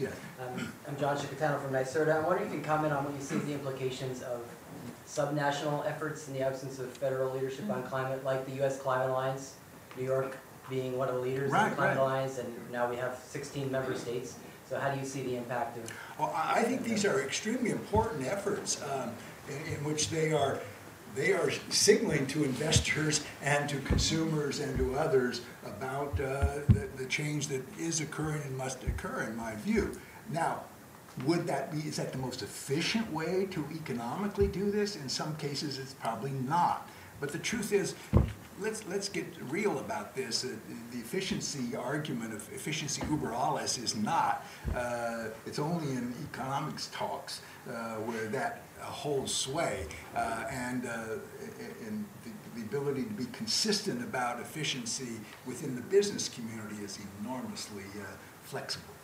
Yeah. I'm John Cicatano from NYSERDA. I wonder if you can comment on what you see as the implications of subnational efforts in the absence of federal leadership on climate, like the U.S. Climate Alliance, New York being one of the leaders of the Climate Alliance, and now we have 16 member states. So how do you see the impact of... Well, I think these are extremely important efforts in which they are signaling to investors and to consumers and to others about the change that is occurring and must occur, in my view. Now, is that the most efficient way to economically do this? In some cases, it's probably not. But the truth is, let's get real about this. The efficiency argument of efficiency uber alles is not. It's only in economics talks where that holds sway, and the ability to be consistent about efficiency within the business community is enormously flexible.